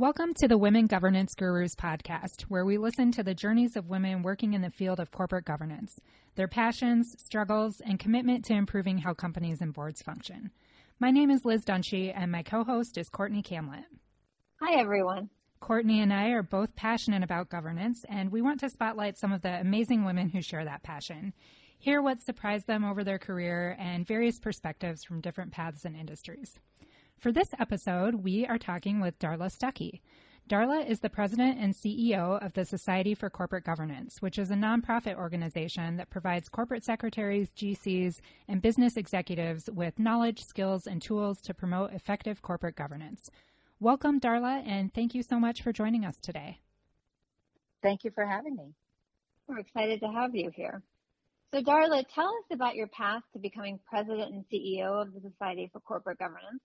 Welcome to the Women Governance Gurus podcast, where we listen to the journeys of women working in the field of corporate governance, their passions, struggles, and commitment to improving how companies and boards function. My name is Liz Dunchy, and my co-host is Courtney Camlett. Hi, everyone. Courtney and I are both passionate about governance, and we want to spotlight some of the amazing women who share that passion, hear what surprised them over their career, and various perspectives from different paths and industries. For this episode, we are talking with Darla Stuckey. Darla is the president and CEO of the Society for Corporate Governance, which is a nonprofit organization that provides corporate secretaries, GCs, and business executives with knowledge, skills, and tools to promote effective corporate governance. Welcome, Darla, and thank you so much for joining us today. Thank you for having me. We're excited to have you here. So, Darla, tell us about your path to becoming president and CEO of the Society for Corporate Governance.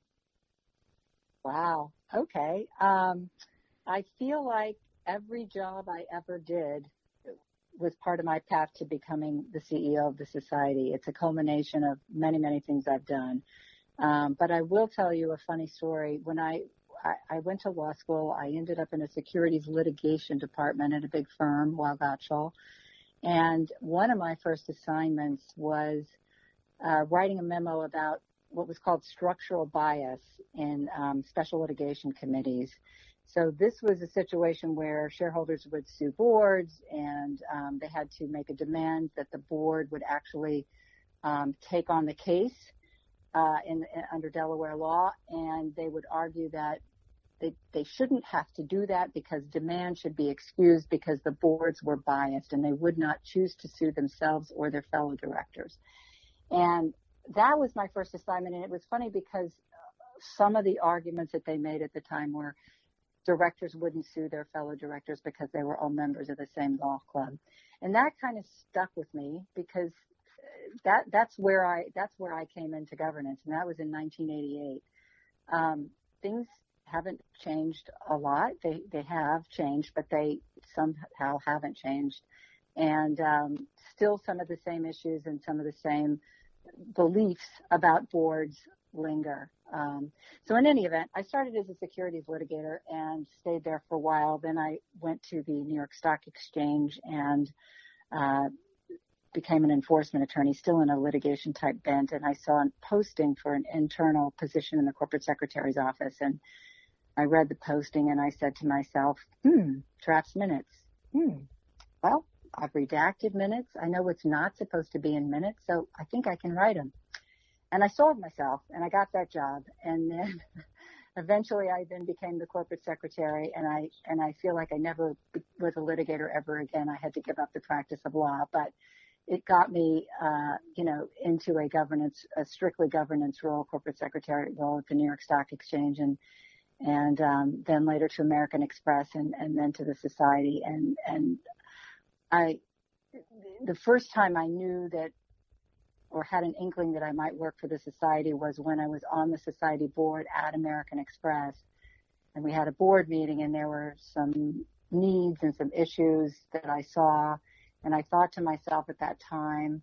Wow. Okay. I feel like every job I ever did was part of my path to becoming the CEO of the society. It's a culmination of many, many things I've done. But I will tell you a funny story. When I went to law school, I ended up in a securities litigation department at a big firm, Walgachal. And one of my first assignments was writing a memo about what was called structural bias in special litigation committees. So this was a situation where shareholders would sue boards, and they had to make a demand that the board would actually take on the case under Delaware law, and they would argue that they shouldn't have to do that because demand should be excused because the boards were biased and they would not choose to sue themselves or their fellow directors. And that was my first assignment, and it was funny because some of the arguments that they made at the time were directors wouldn't sue their fellow directors because they were all members of the same law club, and that kind of stuck with me because that's where I came into governance, and that was in 1988. Things haven't changed a lot; they have changed, but they somehow haven't changed, and still some of the same issues and some of the same beliefs about boards linger. So in any event, I started as a securities litigator and stayed there for a while. Then I went to the New York Stock Exchange and became an enforcement attorney, still in a litigation type bent. And I saw a posting for an internal position in the corporate secretary's office. And I read the posting and I said to myself, traps minutes. Well, I've redacted minutes. I know it's not supposed to be in minutes, so I think I can write them. And I sold myself, and I got that job. And then eventually I then became the corporate secretary, and I feel like I never was a litigator ever again. I had to give up the practice of law, but it got me, into a strictly governance role, corporate secretary role at the New York Stock Exchange, and then later to American Express, and then to the society, and the first time I knew that or had an inkling that I might work for the society was when I was on the society board at American Express, and we had a board meeting, and there were some needs and some issues that I saw, and I thought to myself at that time,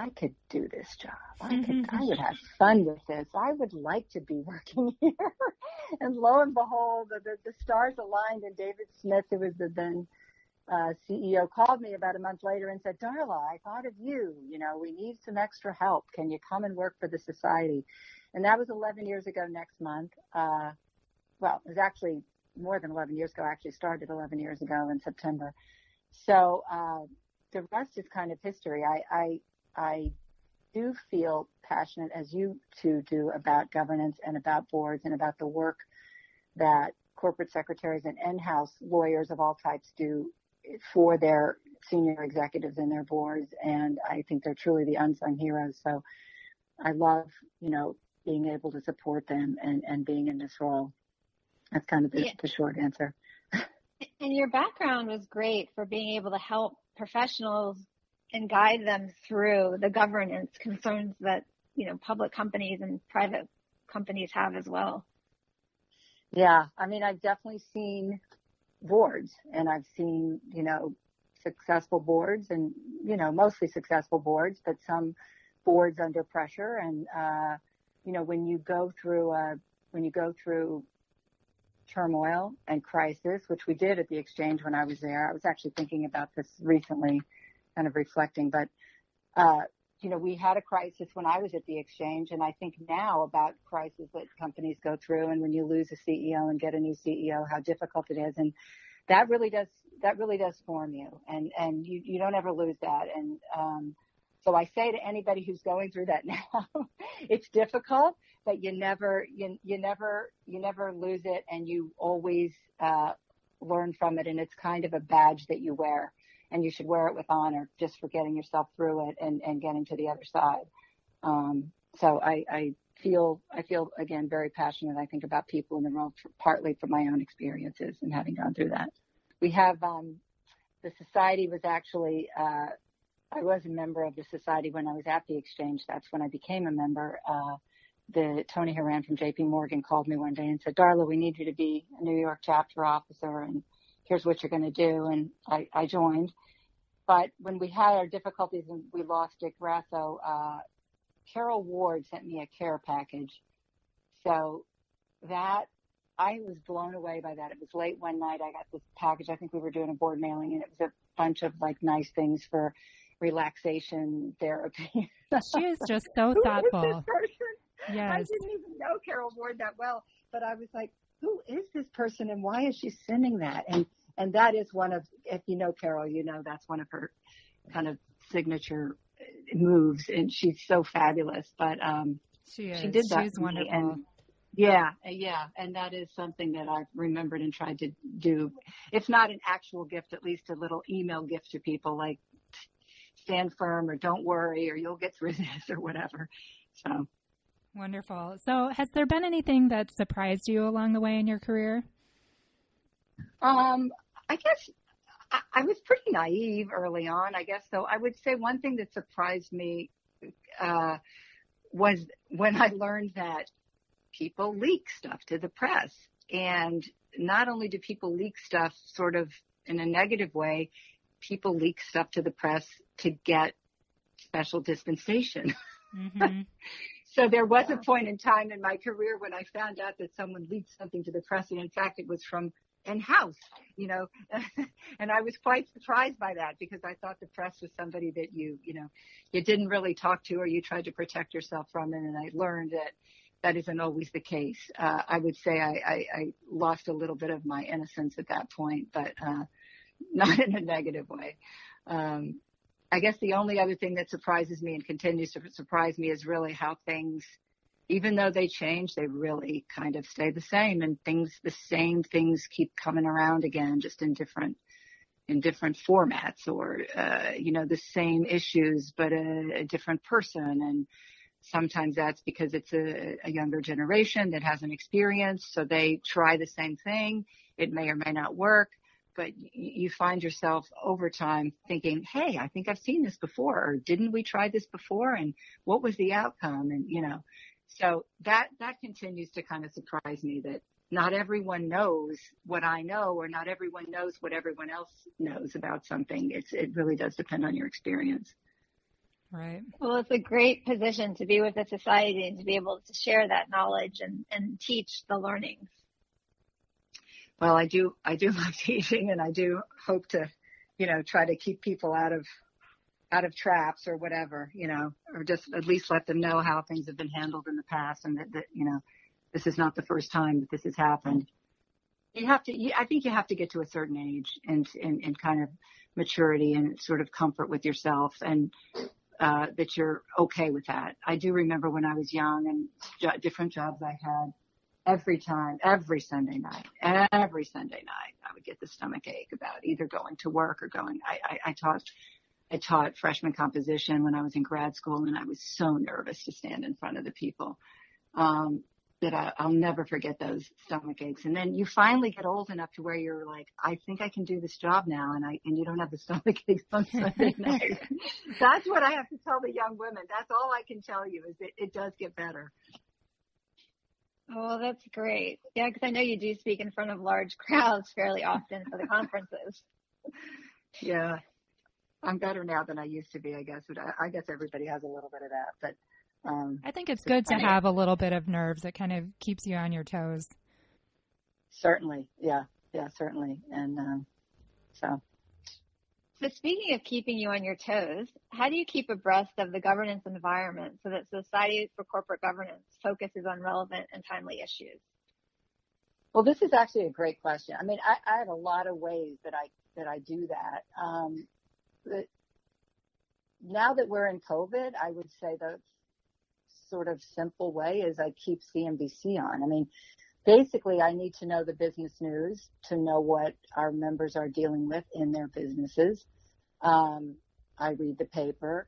I could do this job. I would have fun with this. I would like to be working here. And lo and behold, the stars aligned, and David Smith, who was the then CEO, called me about a month later and said, Darla, I thought of you. You know, we need some extra help. Can you come and work for the society? And that was 11 years ago next month. It was actually more than 11 years ago. I actually started 11 years ago in September. So the rest is kind of history. I do feel passionate, as you two do, about governance and about boards and about the work that corporate secretaries and in-house lawyers of all types do for their senior executives and their boards, and I think they're truly the unsung heroes. So I love, being able to support them and being in this role. That's kind of the short answer. And your background was great for being able to help professionals and guide them through the governance concerns that, public companies and private companies have as well. Yeah. I mean, I've definitely seen boards, and I've seen, successful boards, and, mostly successful boards, but some boards under pressure. And, when you go through turmoil and crisis, which we did at the exchange when I was there. I was actually thinking about this recently, kind of reflecting, but, you know, we had a crisis when I was at the exchange, and I think now about crises that companies go through, and when you lose a CEO and get a new CEO, how difficult it is. And that really does form you, and you don't ever lose that. And, so I say to anybody who's going through that now, it's difficult, but you never lose it, and you always learn from it. And it's kind of a badge that you wear, and you should wear it with honor just for getting yourself through it and getting to the other side. So I feel again very passionate, I think, about people in the world, partly from my own experiences and having gone through that. We have the society was actually. I was a member of the society when I was at the exchange. That's when I became a member. The Tony Haran from J.P. Morgan called me one day and said, "Darla, we need you to be a New York chapter officer, and here's what you're going to do." And I joined. But when we had our difficulties and we lost Dick Rasso, Carol Ward sent me a care package. So that I was blown away by that. It was late one night. I got this package. I think we were doing a board mailing, and it was a bunch of like nice things for relaxation therapy. She is just so thoughtful. Who is this person? Yes. I didn't even know Carol Ward that well, but I was like, who is this person and why is she sending that? And that is one of, if you know Carol, you know that's one of her kind of signature moves, and she's so fabulous. But she did that. She's wonderful. And, yeah. And that is something that I've remembered and tried to do. If not an actual gift, at least a little email gift to people, like, stand firm, or don't worry, or you'll get through this, or whatever. So wonderful. So has there been anything that surprised you along the way in your career? I guess I was pretty naive early on, I guess. So I would say one thing that surprised me was when I learned that people leak stuff to the press. And not only do people leak stuff sort of in a negative way, people leak stuff to the press to get special dispensation. Mm-hmm. So there was a point in time in my career when I found out that someone leaked something to the press. And in fact, it was from in-house, you know, and I was quite surprised by that, because I thought the press was somebody that you didn't really talk to, or you tried to protect yourself from it. And I learned that that isn't always the case. I would say I lost a little bit of my innocence at that point, but, not in a negative way. I guess the only other thing that surprises me and continues to surprise me is really how things, even though they change, they really kind of stay the same, and the same things keep coming around again, just in different formats, or, the same issues, but a different person. And sometimes that's because it's a younger generation that hasn't experienced, so they try the same thing. It may or may not work. But you find yourself over time thinking, hey, I think I've seen this before, or didn't we try this before? And what was the outcome? And, so that continues to kind of surprise me, that not everyone knows what I know, or not everyone knows what everyone else knows about something. It really does depend on your experience. Right. Well, it's a great position to be with the society and to be able to share that knowledge and teach the learnings. Well, I do love teaching, and I do hope to, try to keep people out of traps or whatever, or just at least let them know how things have been handled in the past, and that this is not the first time that this has happened. I think you have to get to a certain age and kind of maturity and sort of comfort with yourself, and that you're okay with that. I do remember when I was young and different jobs I had. Every Sunday night, I would get the stomach ache about either going to work or going. I taught freshman composition when I was in grad school, and I was so nervous to stand in front of the people that I'll never forget those stomach aches. And then you finally get old enough to where you're like, I think I can do this job now, and you don't have the stomach aches on Sunday night. That's what I have to tell the young women. That's all I can tell you, is that it does get better. Oh, that's great. Yeah, because I know you do speak in front of large crowds fairly often for the conferences. Yeah, I'm better now than I used to be, I guess. But I guess everybody has a little bit of that. But I think it's good to have a little bit of nerves. It kind of keeps you on your toes. Certainly. Yeah, certainly. And So speaking of keeping you on your toes, how do you keep abreast of the governance environment so that Society for Corporate Governance focuses on relevant and timely issues? Well, this is actually a great question. I mean, I have a lot of ways that I do that. Now that we're in COVID, I would say the sort of simple way is I keep CNBC on. I mean, basically, I need to know the business news to know what our members are dealing with in their businesses. I read the paper.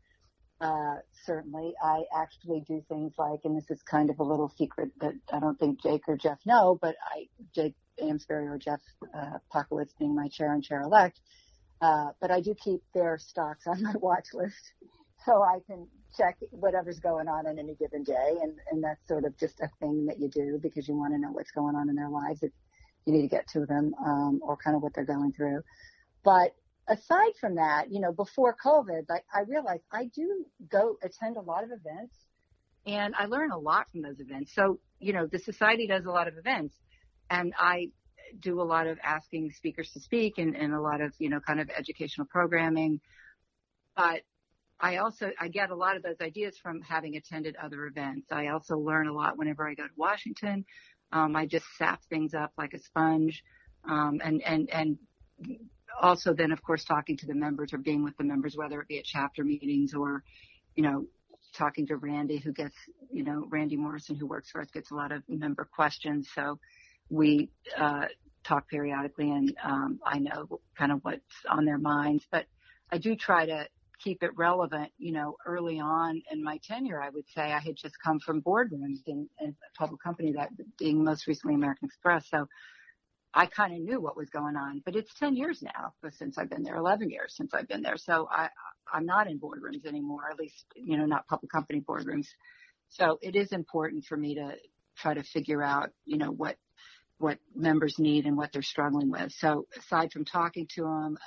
Certainly, I actually do things like, and this is kind of a little secret that I don't think Jake or Jeff know, but Jake Amsbury or Jeff Pakowitz being my chair and chair-elect, but I do keep their stocks on my watch list so I can check whatever's going on any given day. And that's sort of just a thing that you do because you want to know what's going on in their lives if you need to get to them, or kind of what they're going through. But aside from that, you know, before COVID, I realized I do go attend a lot of events and I learn a lot from those events. So, you know, the society does a lot of events and I do a lot of asking speakers to speak and a lot of, you know, kind of educational programming. But I get a lot of those ideas from having attended other events. I also learn a lot whenever I go to Washington. I just sap things up like a sponge, and also then, of course, talking to the members or being with the members, whether it be at chapter meetings or, you know, talking to Randy, who gets, you know, Randy Morrison, who works for us, gets a lot of member questions. So we talk periodically, and I know kind of what's on their minds. But I do try to keep it relevant. You know, early on in my tenure, I would say I had just come from boardrooms in a public company, that being most recently American Express. So I kind of knew what was going on, but it's 10 years now since I've been there, 11 years since I've been there. So I'm not in boardrooms anymore, at least, you know, not public company boardrooms. So it is important for me to try to figure out, you know, what members need and what they're struggling with. So aside from talking to them,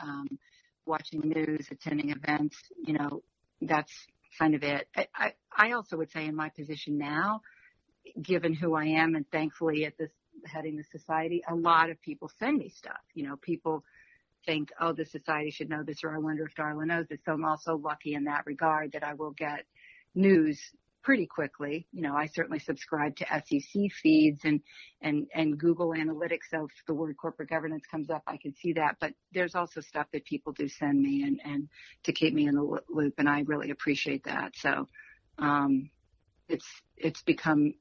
watching news, attending events, you know, that's kind of it. I also would say in my position now, given who I am, and thankfully at this heading the society, a lot of people send me stuff. You know, people think, oh, the society should know this, or I wonder if Darla knows this. So I'm also lucky in that regard that I will get news pretty quickly. You know, I certainly subscribe to SEC feeds and Google Analytics. So if the word corporate governance comes up, I can see that. But there's also stuff that people do send me and to keep me in the loop. And I really appreciate that. So it's become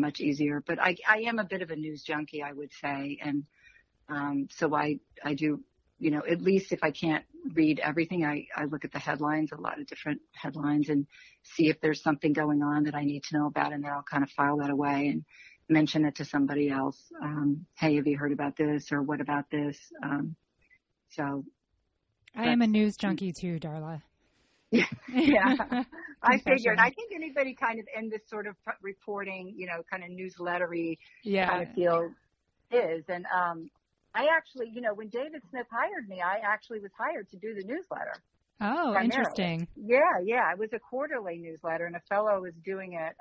much easier. But I am a bit of a news junkie, I would say. And so I do, you know, at least if I can't read everything, I look at the headlines, a lot of different headlines, and see if there's something going on that I need to know about. And then I'll kind of file that away and mention it to somebody else. Hey, have you heard about this, or what about this? So I am a news junkie too, Darla. Yeah. I figured. I think anybody kind of in this sort of reporting, you know, kind of newslettery kind of feel is. And I actually, you know, when David Smith hired me, I actually was hired to do the newsletter. Oh, primarily. Interesting. Yeah. It was a quarterly newsletter, and a fellow was doing it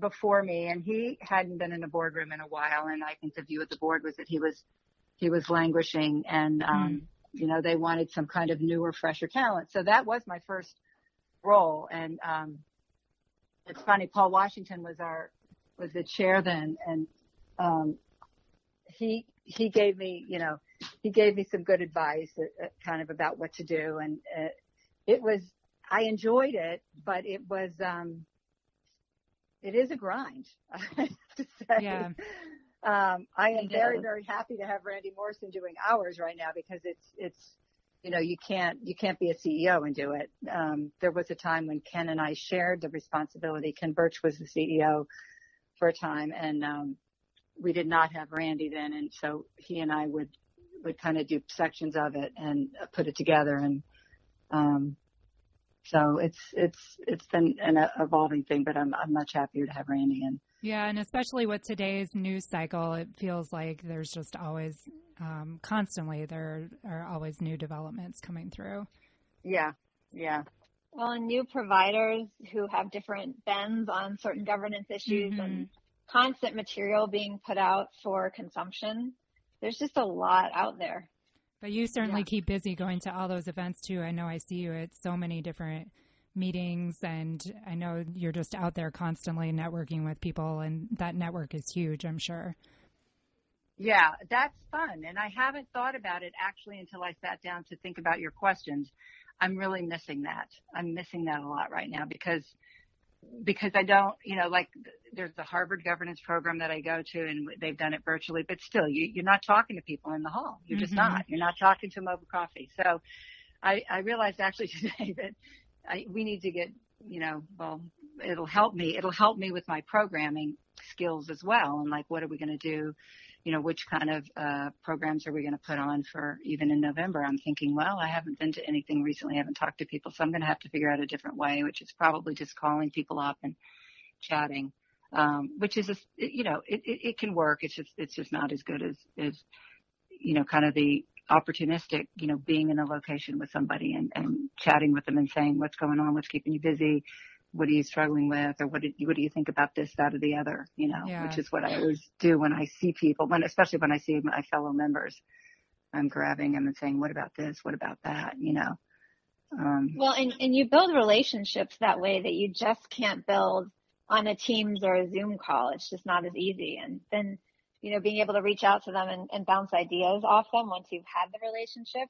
before me, and he hadn't been in a boardroom in a while. And I think the view of the board was that he was languishing, and you know, they wanted some kind of newer, fresher talent. So that was my first role. And it's funny, Paul Washington was the chair then, and he gave me, you know, some good advice kind of about what to do. And I enjoyed it, but it was, it is a grind, I have to say. Yeah. I am very, very happy to have Randy Morrison doing ours right now, because it's, you know, you can't be a CEO and do it. There was a time when Ken and I shared the responsibility. Ken Birch was the CEO for a time, and we did not have Randy then, and so he and I would kind of do sections of it and put it together. And so it's been an evolving thing, but I'm much happier to have Randy in. Yeah, and especially with today's news cycle, it feels like there's just always constantly there are always new developments coming through. Yeah. Well, and new providers who have different bends on certain governance issues and constant material being put out for consumption. There's just a lot out there. But you certainly keep busy going to all those events too. I know I see you at so many different meetings, and I know you're just out there constantly networking with people, and that network is huge, I'm sure. Yeah, that's fun. And I haven't thought about it actually until I sat down to think about your questions. I'm really missing that. I'm missing that a lot right now because I don't, you know, like there's the Harvard governance program that I go to, and they've done it virtually, but still you're not talking to people in the hall. You're just not. You're not talking to them over coffee. So I realized actually today that we need to get, you know, well, it'll help me. It'll help me with my programming skills as well. And like, what are we going to do? You know, which kind of programs are we going to put on for even in November? I'm thinking, well, I haven't been to anything recently. I haven't talked to people. So I'm going to have to figure out a different way, which is probably just calling people up and chatting, which is, it can work. It's just not as good as, you know, kind of the opportunistic, you know, being in a location with somebody and chatting with them and saying, what's going on? What's keeping you busy? What are you struggling with? Or what do you think about this, that, or the other, you know, which is what I always do when I see people, especially when I see my fellow members, I'm grabbing them and saying, what about this? What about that? You know? Well, and you build relationships that way that you just can't build on a Teams or a Zoom call. It's just not as easy. And then, you know, being able to reach out to them and bounce ideas off them once you've had the relationship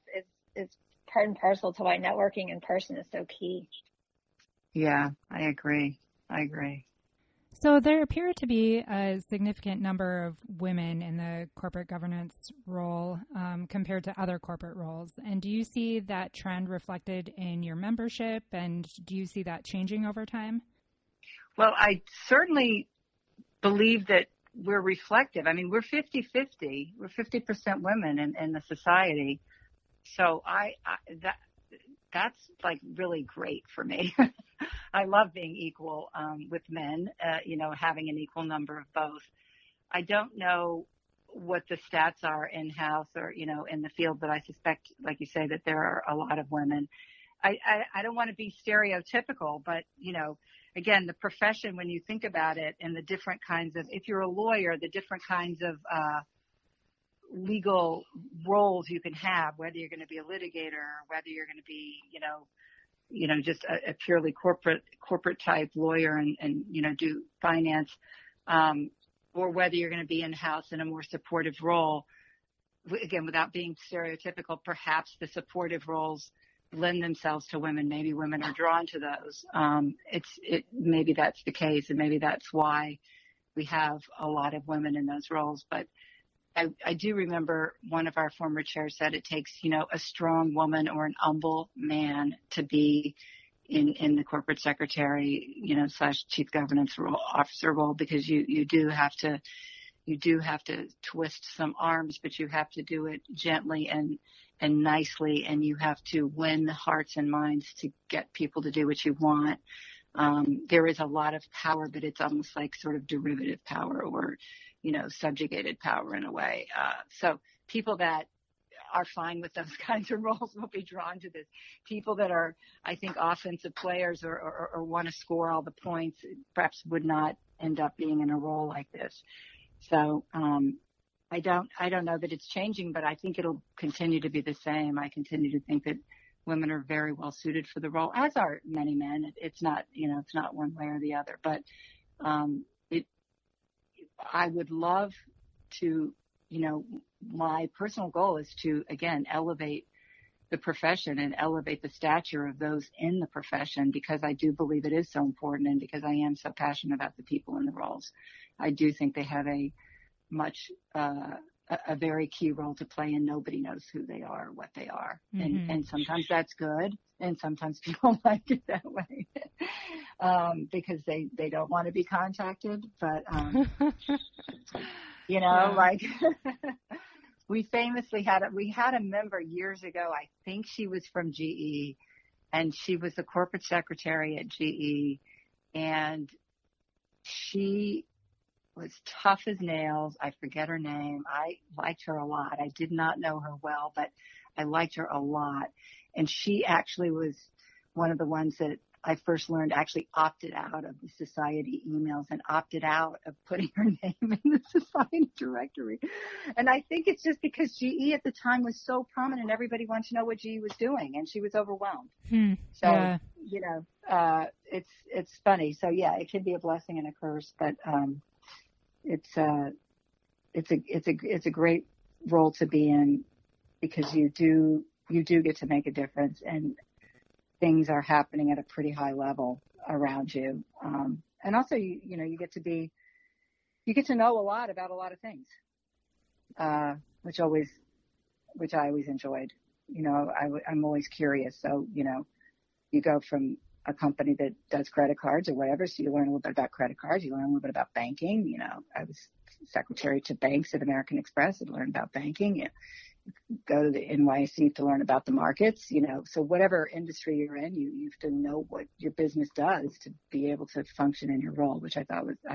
is part and parcel to why networking in person is so key. Yeah, I agree. So there appear to be a significant number of women in the corporate governance role compared to other corporate roles. And do you see that trend reflected in your membership? And do you see that changing over time? Well, I certainly believe that we're reflective. I mean, we're 50-50. We're 50% women in the society. So that's like really great for me. I love being equal with men, you know, having an equal number of both. I don't know what the stats are in-house or, you know, in the field, but I suspect, like you say, that there are a lot of women. I don't want to be stereotypical, but, you know, again, the profession, when you think about it, and the different kinds of, if you're a lawyer, the different kinds of legal roles you can have, whether you're going to be a litigator or whether you're going to be, you know, just a purely corporate type lawyer and, you know, do finance, or whether you're going to be in-house in a more supportive role. Again, without being stereotypical, perhaps the supportive roles lend themselves to women. Maybe women are drawn to those. Maybe that's the case, and maybe that's why we have a lot of women in those roles. But I do remember one of our former chairs said it takes, you know, a strong woman or an humble man to be in the corporate secretary, you know, / chief governance officer role, because you do have to twist some arms, but you have to do it gently and nicely, and you have to win hearts and minds to get people to do what you want. There is a lot of power, but it's almost like sort of derivative power or, you know, subjugated power in a way. So people that are fine with those kinds of roles will be drawn to this. People that are, I think, offensive players or want to score all the points perhaps would not end up being in a role like this. So I don't know that it's changing, but I think it'll continue to be the same. I continue to think that women are very well suited for the role, as are many men. It's not, you know, it's not one way or the other, but I would love to, you know, my personal goal is to, again, elevate the profession and elevate the stature of those in the profession, because I do believe it is so important, and because I am so passionate about the people in the roles. I do think they have a very key role to play, and nobody knows who they are or what they are. Mm-hmm. And sometimes that's good, and sometimes people like it that way because they don't want to be contacted. But, you know, like we famously had a member years ago, I think she was from GE, and she was the corporate secretary at GE, and she was tough as nails. I forget her name. I liked her a lot. I did not know her well, but I liked her a lot. And she actually was one of the ones that I first learned, actually opted out of the society emails and opted out of putting her name in the society directory. And I think it's just because GE at the time was so prominent, everybody wanted to know what GE was doing, and she was overwhelmed. You know, it's funny. So yeah, it can be a blessing and a curse, but it's a great role to be in, because you do get to make a difference, and things are happening at a pretty high level around you. And also, you know, you get to know a lot about a lot of things, which I always enjoyed. You know, I'm always curious. So, you know, you go from a company that does credit cards or whatever, so you learn a little bit about credit cards, you learn a little bit about banking. You know, I was secretary to banks at American Express and learned about banking. You go to the NYC to learn about the markets, you know. So whatever industry you're in, you have to know what your business does to be able to function in your role, which I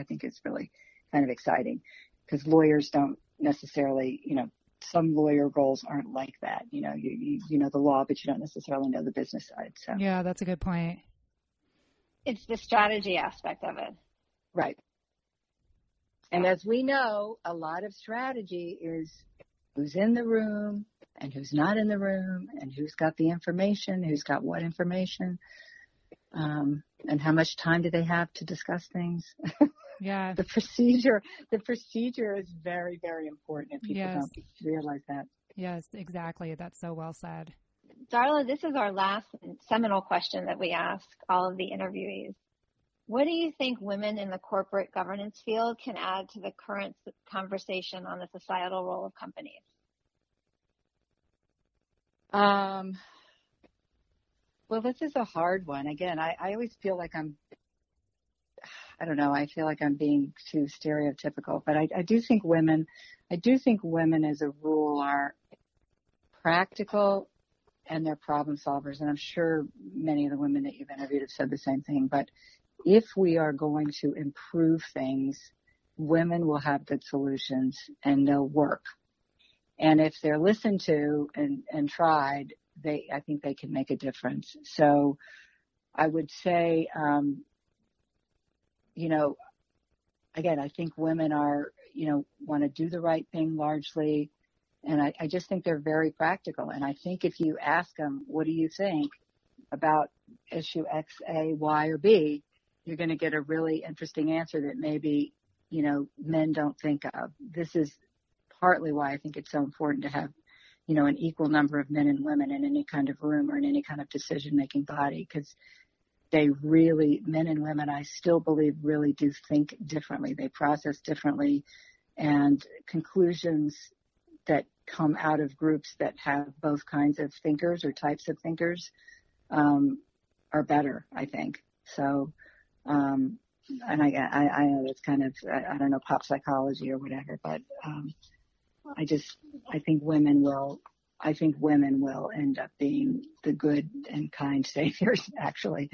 think is really kind of exciting, because lawyers don't necessarily, you know, some lawyer roles aren't like that. You know, you know the law, but you don't necessarily know the business side. So yeah, that's a good point. It's the strategy aspect of it. Right. And as we know, a lot of strategy is who's in the room and who's not in the room, and who's got the information, who's got what information, and how much time do they have to discuss things. Yeah. The procedure is very, very important, and people don't realize that. Yes, exactly. That's so well said. Darla, this is our last seminal question that we ask all of the interviewees. What do you think women in the corporate governance field can add to the current conversation on the societal role of companies? Well, this is a hard one. Again, I always feel like I feel like I'm being too stereotypical, but I do think women as a rule are practical and they're problem solvers. And I'm sure many of the women that you've interviewed have said the same thing, but if we are going to improve things, women will have good solutions and they'll work. And if they're listened to and tried, I think they can make a difference. So I would say, you know, again, I think women are, you know, want to do the right thing largely. And I just think they're very practical. And I think if you ask them, what do you think about issue X, A, Y, or B, you're going to get a really interesting answer that maybe, you know, men don't think of. This is partly why I think it's so important to have, you know, an equal number of men and women in any kind of room or in any kind of decision-making body, because they really, men and women, I still believe, really do think differently. They process differently, and conclusions that come out of groups that have both kinds of thinkers or types of thinkers are better, I think. So, and I know that's kind of, I don't know, pop psychology or whatever, but I think women will end up being the good and kind saviors, actually,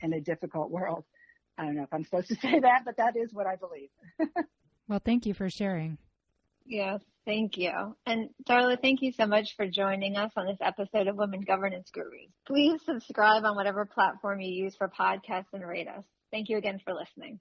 in a difficult world. I don't know if I'm supposed to say that, but that is what I believe. Well, thank you for sharing. Yes, thank you. And Darla, thank you so much for joining us on this episode of Women Governance Gurus. Please subscribe on whatever platform you use for podcasts and rate us. Thank you again for listening.